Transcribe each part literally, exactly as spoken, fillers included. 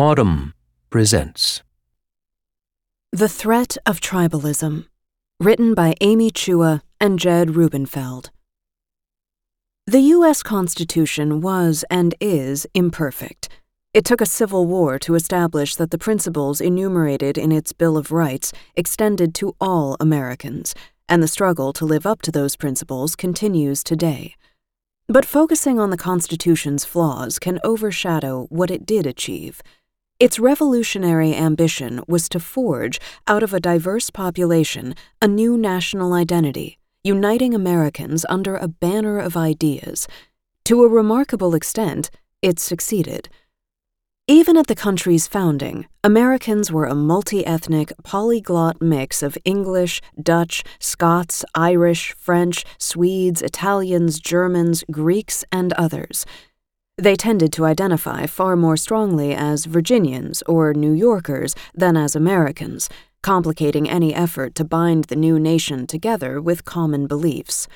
Autumn presents The Threat of Tribalism, written by Amy Chua and Jed Rubenfeld. The U S Constitution was and is imperfect. It took a civil war to establish that the principles enumerated in its Bill of Rights extended to all Americans, and the struggle to live up to those principles continues today. But focusing on the Constitution's flaws can overshadow what it did achieve. Its revolutionary ambition was to forge, out of a diverse population, a new national identity, uniting Americans under a banner of ideas. To a remarkable extent, it succeeded. Even at the country's founding, Americans were a multi-ethnic, polyglot mix of English, Dutch, Scots, Irish, French, Swedes, Italians, Germans, Greeks, and others. They tended to identify far more strongly as Virginians or New Yorkers than as Americans, complicating any effort to bind the new nation together with common beliefs.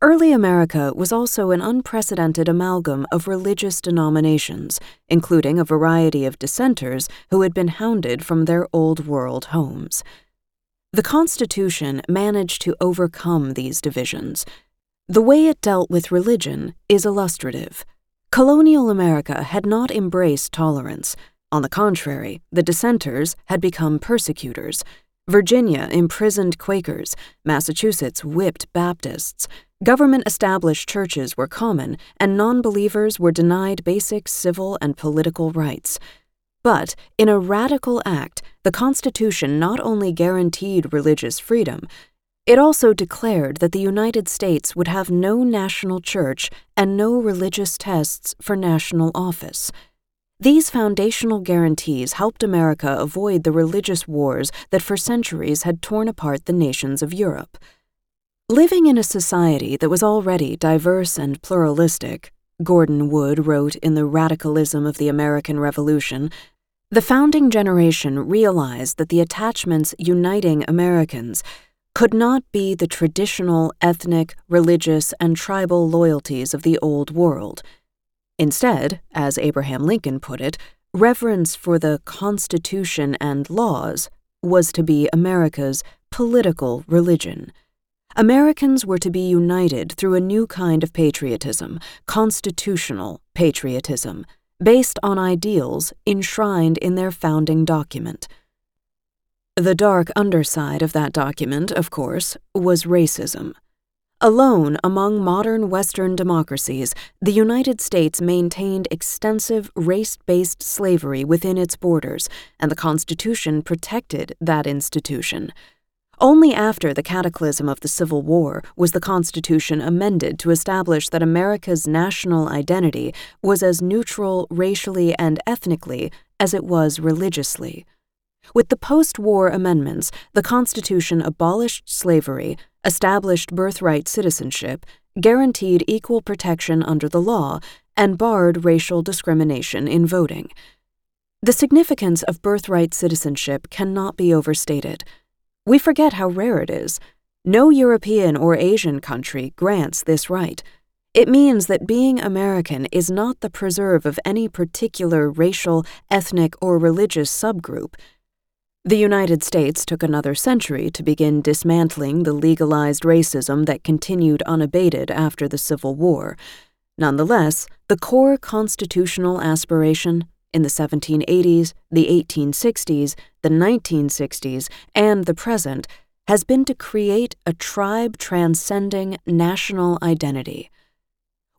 Early America was also an unprecedented amalgam of religious denominations, including a variety of dissenters who had been hounded from their old world homes. The Constitution managed to overcome these divisions. The way it dealt with religion is illustrative. Colonial America had not embraced tolerance. On the contrary, the dissenters had become persecutors. Virginia imprisoned Quakers, Massachusetts whipped Baptists, government-established churches were common, and non-believers were denied basic civil and political rights. But, in a radical act, the Constitution not only guaranteed religious freedom, it also declared that the United States would have no national church and no religious tests for national office. These foundational guarantees helped America avoid the religious wars that for centuries had torn apart the nations of Europe. Living in a society that was already diverse and pluralistic, Gordon Wood wrote in The Radicalism of the American Revolution, the founding generation realized that the attachments uniting Americans could not be the traditional ethnic, religious, and tribal loyalties of the old world. Instead, as Abraham Lincoln put it, reverence for the Constitution and laws was to be America's political religion. Americans were to be united through a new kind of patriotism, constitutional patriotism, based on ideals enshrined in their founding document. The dark underside of that document, of course, was racism. Alone among modern Western democracies, the United States maintained extensive race-based slavery within its borders, and the Constitution protected that institution. Only after the cataclysm of the Civil War was the Constitution amended to establish that America's national identity was as neutral racially and ethnically as it was religiously. With the post-war amendments, the Constitution abolished slavery, established birthright citizenship, guaranteed equal protection under the law, and barred racial discrimination in voting. The significance of birthright citizenship cannot be overstated. We forget how rare it is. No European or Asian country grants this right. It means that being American is not the preserve of any particular racial, ethnic, or religious subgroup. The United States took another century to begin dismantling the legalized racism that continued unabated after the Civil War. Nonetheless, the core constitutional aspiration in the seventeen eighties, the eighteen sixties, the nineteen sixties, and the present has been to create a tribe-transcending national identity.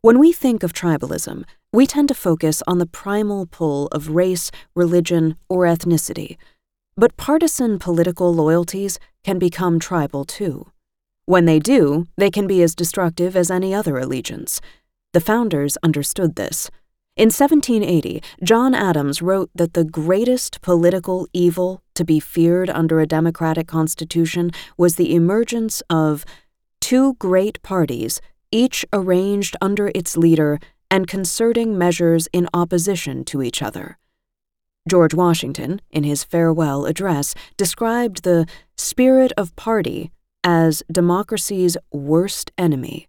When we think of tribalism, we tend to focus on the primal pull of race, religion, or ethnicity. But partisan political loyalties can become tribal too. When they do, they can be as destructive as any other allegiance. The founders understood this. In seventeen eighty, John Adams wrote that the greatest political evil to be feared under a democratic constitution was the emergence of two great parties, each arranged under its leader and concerting measures in opposition to each other. George Washington, in his farewell address, described the spirit of party as democracy's worst enemy.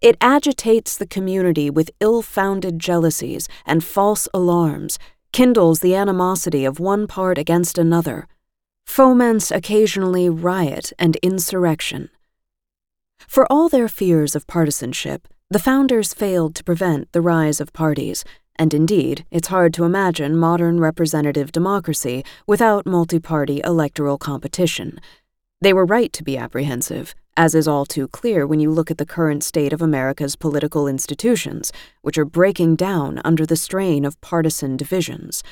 It agitates the community with ill-founded jealousies and false alarms, kindles the animosity of one part against another, foments occasionally riot and insurrection. For all their fears of partisanship, the founders failed to prevent the rise of parties, and indeed, it's hard to imagine modern representative democracy without multi-party electoral competition. They were right to be apprehensive, as is all too clear when you look at the current state of America's political institutions, which are breaking down under the strain of partisan divisions.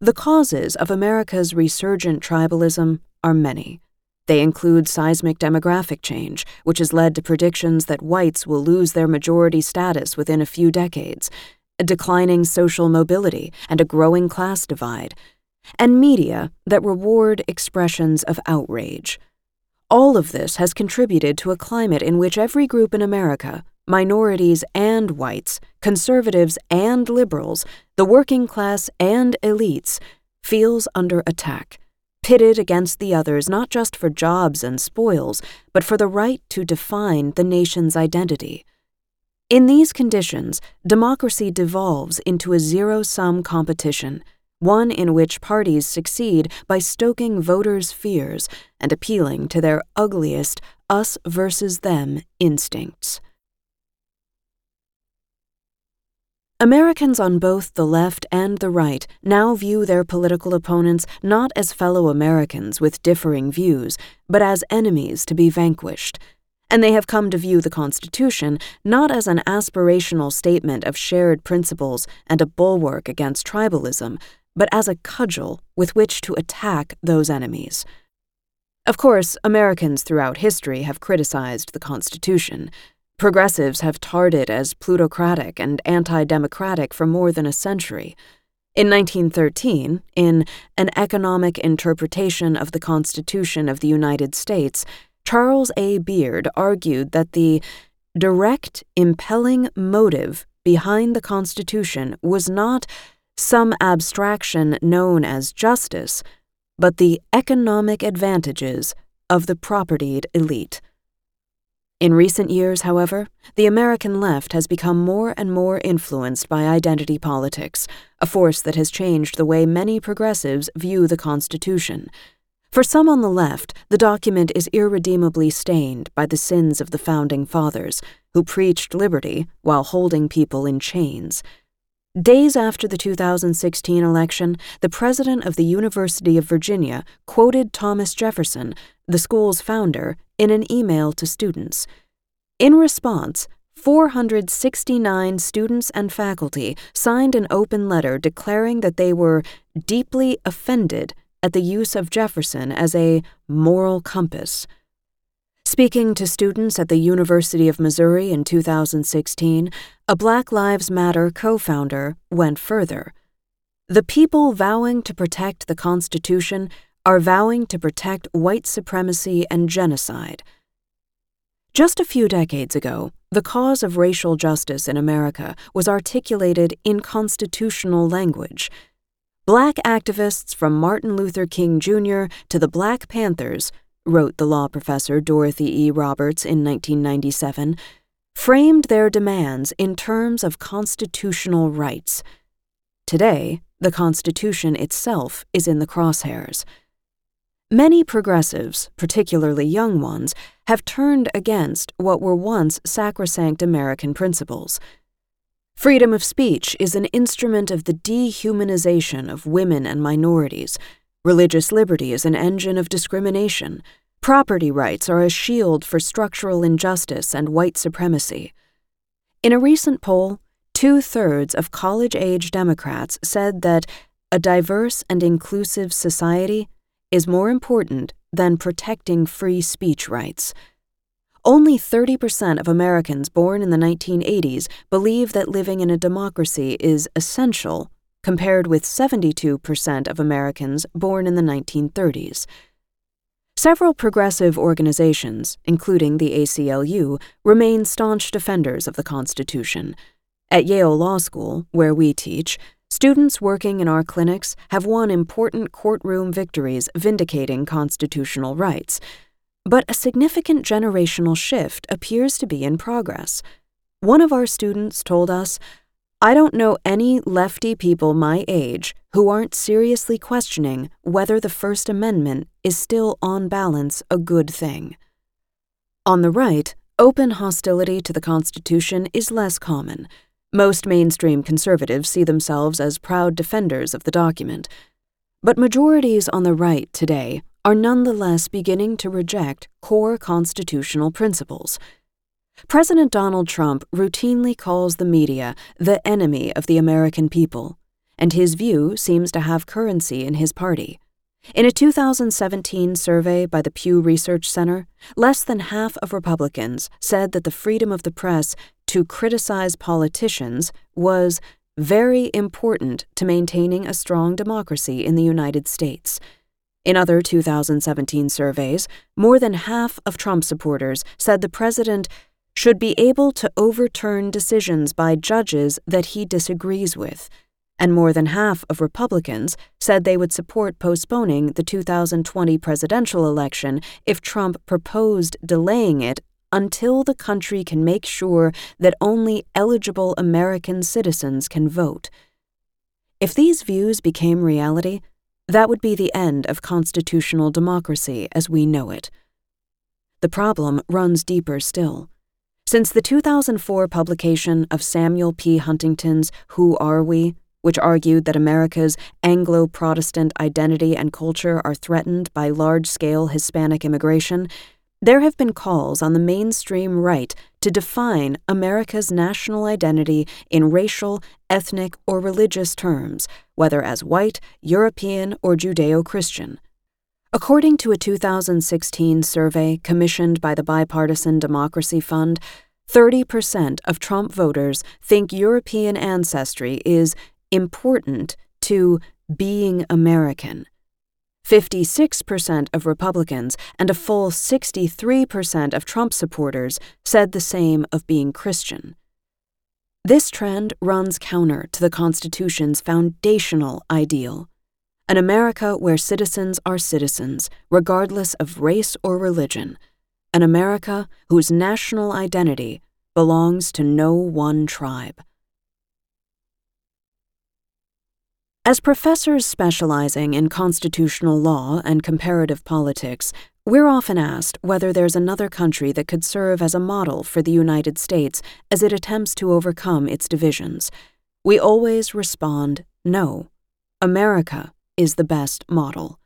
The causes of America's resurgent tribalism are many. They include seismic demographic change, which has led to predictions that whites will lose their majority status within a few decades, a declining social mobility, and a growing class divide, and media that reward expressions of outrage. All of this has contributed to a climate in which every group in America, minorities and whites, conservatives and liberals, the working class and elites, feels under attack, pitted against the others not just for jobs and spoils, but for the right to define the nation's identity. In these conditions, democracy devolves into a zero-sum competition, one in which parties succeed by stoking voters' fears and appealing to their ugliest us-versus-them instincts. Americans on both the left and the right now view their political opponents not as fellow Americans with differing views, but as enemies to be vanquished. And they have come to view the Constitution not as an aspirational statement of shared principles and a bulwark against tribalism, but as a cudgel with which to attack those enemies. Of course, Americans throughout history have criticized the Constitution. Progressives have tarred it as plutocratic and anti-democratic for more than a century. In nineteen thirteen, in An Economic Interpretation of the Constitution of the United States, Charles A. Beard argued that the direct, impelling motive behind the Constitution was not some abstraction known as justice, but the economic advantages of the propertied elite. In recent years, however, the American left has become more and more influenced by identity politics, a force that has changed the way many progressives view the Constitution. For some on the left, the document is irredeemably stained by the sins of the Founding Fathers, who preached liberty while holding people in chains. Days after the two thousand sixteen election, the president of the University of Virginia quoted Thomas Jefferson, the school's founder, in an email to students. In response, four hundred sixty-nine students and faculty signed an open letter declaring that they were deeply offended at the use of Jefferson as a moral compass. Speaking to students at the University of Missouri in two thousand sixteen, a Black Lives Matter co-founder went further. The people vowing to protect the Constitution are vowing to protect white supremacy and genocide. Just a few decades ago, the cause of racial justice in America was articulated in constitutional language. Black activists from Martin Luther King, Junior to the Black Panthers, wrote the law professor Dorothy E. Roberts in nineteen ninety-seven, framed their demands in terms of constitutional rights. Today, the Constitution itself is in the crosshairs. Many progressives, particularly young ones, have turned against what were once sacrosanct American principles. Freedom of speech is an instrument of the dehumanization of women and minorities. Religious liberty is an engine of discrimination. Property rights are a shield for structural injustice and white supremacy. In a recent poll, two-thirds of college-age Democrats said that a diverse and inclusive society is more important than protecting free speech rights. Only thirty percent of Americans born in the nineteen eighties believe that living in a democracy is essential, compared with seventy-two percent of Americans born in the nineteen thirties. Several progressive organizations, including the A C L U, remain staunch defenders of the Constitution. At Yale Law School, where we teach, students working in our clinics have won important courtroom victories vindicating constitutional rights. But a significant generational shift appears to be in progress. One of our students told us, I don't know any lefty people my age who aren't seriously questioning whether the First Amendment is still on balance a good thing. On the right, open hostility to the Constitution is less common. Most mainstream conservatives see themselves as proud defenders of the document. But majorities on the right today are nonetheless beginning to reject core constitutional principles. President Donald Trump routinely calls the media the enemy of the American people, and his view seems to have currency in his party. In a two thousand seventeen survey by the Pew Research Center, less than half of Republicans said that the freedom of the press to criticize politicians was very important to maintaining a strong democracy in the United States. In other two thousand seventeen surveys, more than half of Trump supporters said the president should be able to overturn decisions by judges that he disagrees with, and more than half of Republicans said they would support postponing the two thousand twenty presidential election if Trump proposed delaying it until the country can make sure that only eligible American citizens can vote. If these views became reality, that would be the end of constitutional democracy as we know it. The problem runs deeper still. Since the two thousand four publication of Samuel P. Huntington's Who Are We?, which argued that America's Anglo-Protestant identity and culture are threatened by large-scale Hispanic immigration, there have been calls on the mainstream right to define America's national identity in racial, ethnic, or religious terms, whether as white, European, or Judeo-Christian. According to a two thousand sixteen survey commissioned by the Bipartisan Democracy Fund, thirty percent of Trump voters think European ancestry is important to being American. fifty-six percent of Republicans and a full sixty-three percent of Trump supporters said the same of being Christian. This trend runs counter to the Constitution's foundational ideal. An America where citizens are citizens, regardless of race or religion. An America whose national identity belongs to no one tribe. As professors specializing in constitutional law and comparative politics, we're often asked whether there's another country that could serve as a model for the United States as it attempts to overcome its divisions. We always respond, no. America is the best model.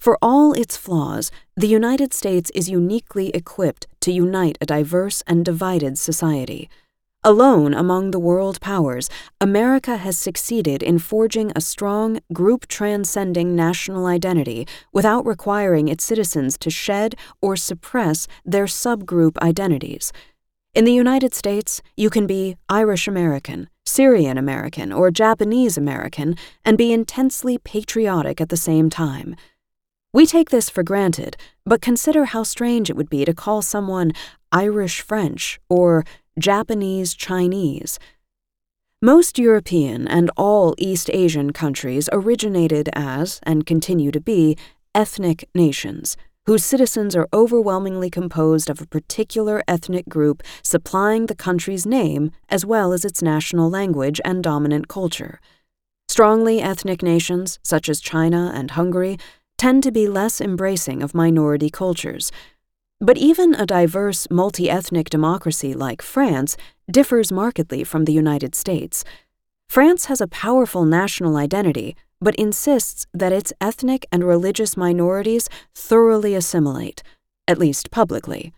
For all its flaws, the United States is uniquely equipped to unite a diverse and divided society. Alone among the world powers, America has succeeded in forging a strong, group-transcending national identity without requiring its citizens to shed or suppress their subgroup identities. In the United States, you can be Irish American, Syrian American, or Japanese American, and be intensely patriotic at the same time. We take this for granted, but consider how strange it would be to call someone Irish French or Japanese Chinese. Most European and all East Asian countries originated as, and continue to be, ethnic nations, whose citizens are overwhelmingly composed of a particular ethnic group supplying the country's name as well as its national language and dominant culture. Strongly ethnic nations, such as China and Hungary, tend to be less embracing of minority cultures. But even a diverse, multi-ethnic democracy like France differs markedly from the United States. France has a powerful national identity, but insists that its ethnic and religious minorities thoroughly assimilate, at least publicly.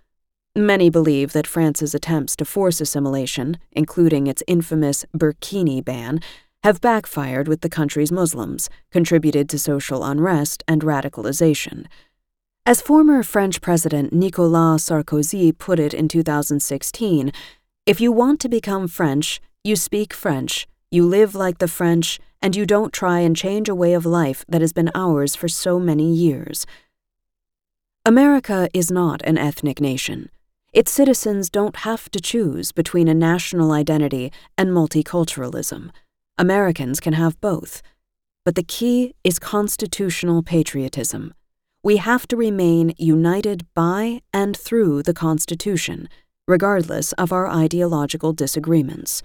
Many believe that France's attempts to force assimilation, including its infamous Burkini ban, have backfired with the country's Muslims, contributed to social unrest and radicalization. As former French President Nicolas Sarkozy put it in two thousand sixteen, if you want to become French, you speak French, you live like the French, and you don't try and change a way of life that has been ours for so many years. America is not an ethnic nation. Its citizens don't have to choose between a national identity and multiculturalism. Americans can have both. But the key is constitutional patriotism. We have to remain united by and through the Constitution, regardless of our ideological disagreements.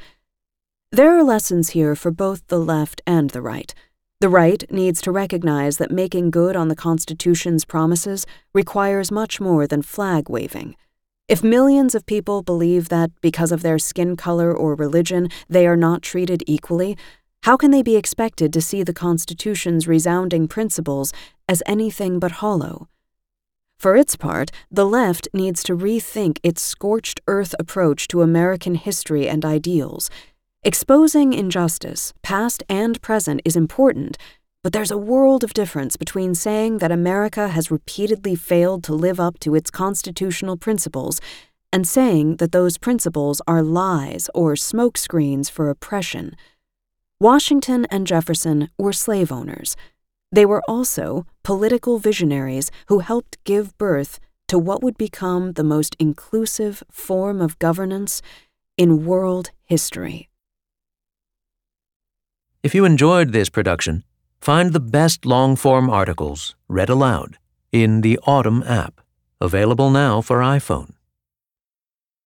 There are lessons here for both the left and the right. The right needs to recognize that making good on the Constitution's promises requires much more than flag waving. If millions of people believe that because of their skin color or religion they are not treated equally, how can they be expected to see the Constitution's resounding principles as anything but hollow? For its part, the left needs to rethink its scorched-earth approach to American history and ideals. Exposing injustice, past and present, is important, but there's a world of difference between saying that America has repeatedly failed to live up to its constitutional principles and saying that those principles are lies or smokescreens for oppression. Washington and Jefferson were slave owners. They were also political visionaries who helped give birth to what would become the most inclusive form of governance in world history. If you enjoyed this production, find the best long-form articles read aloud in the Autumn app, available now for iPhone.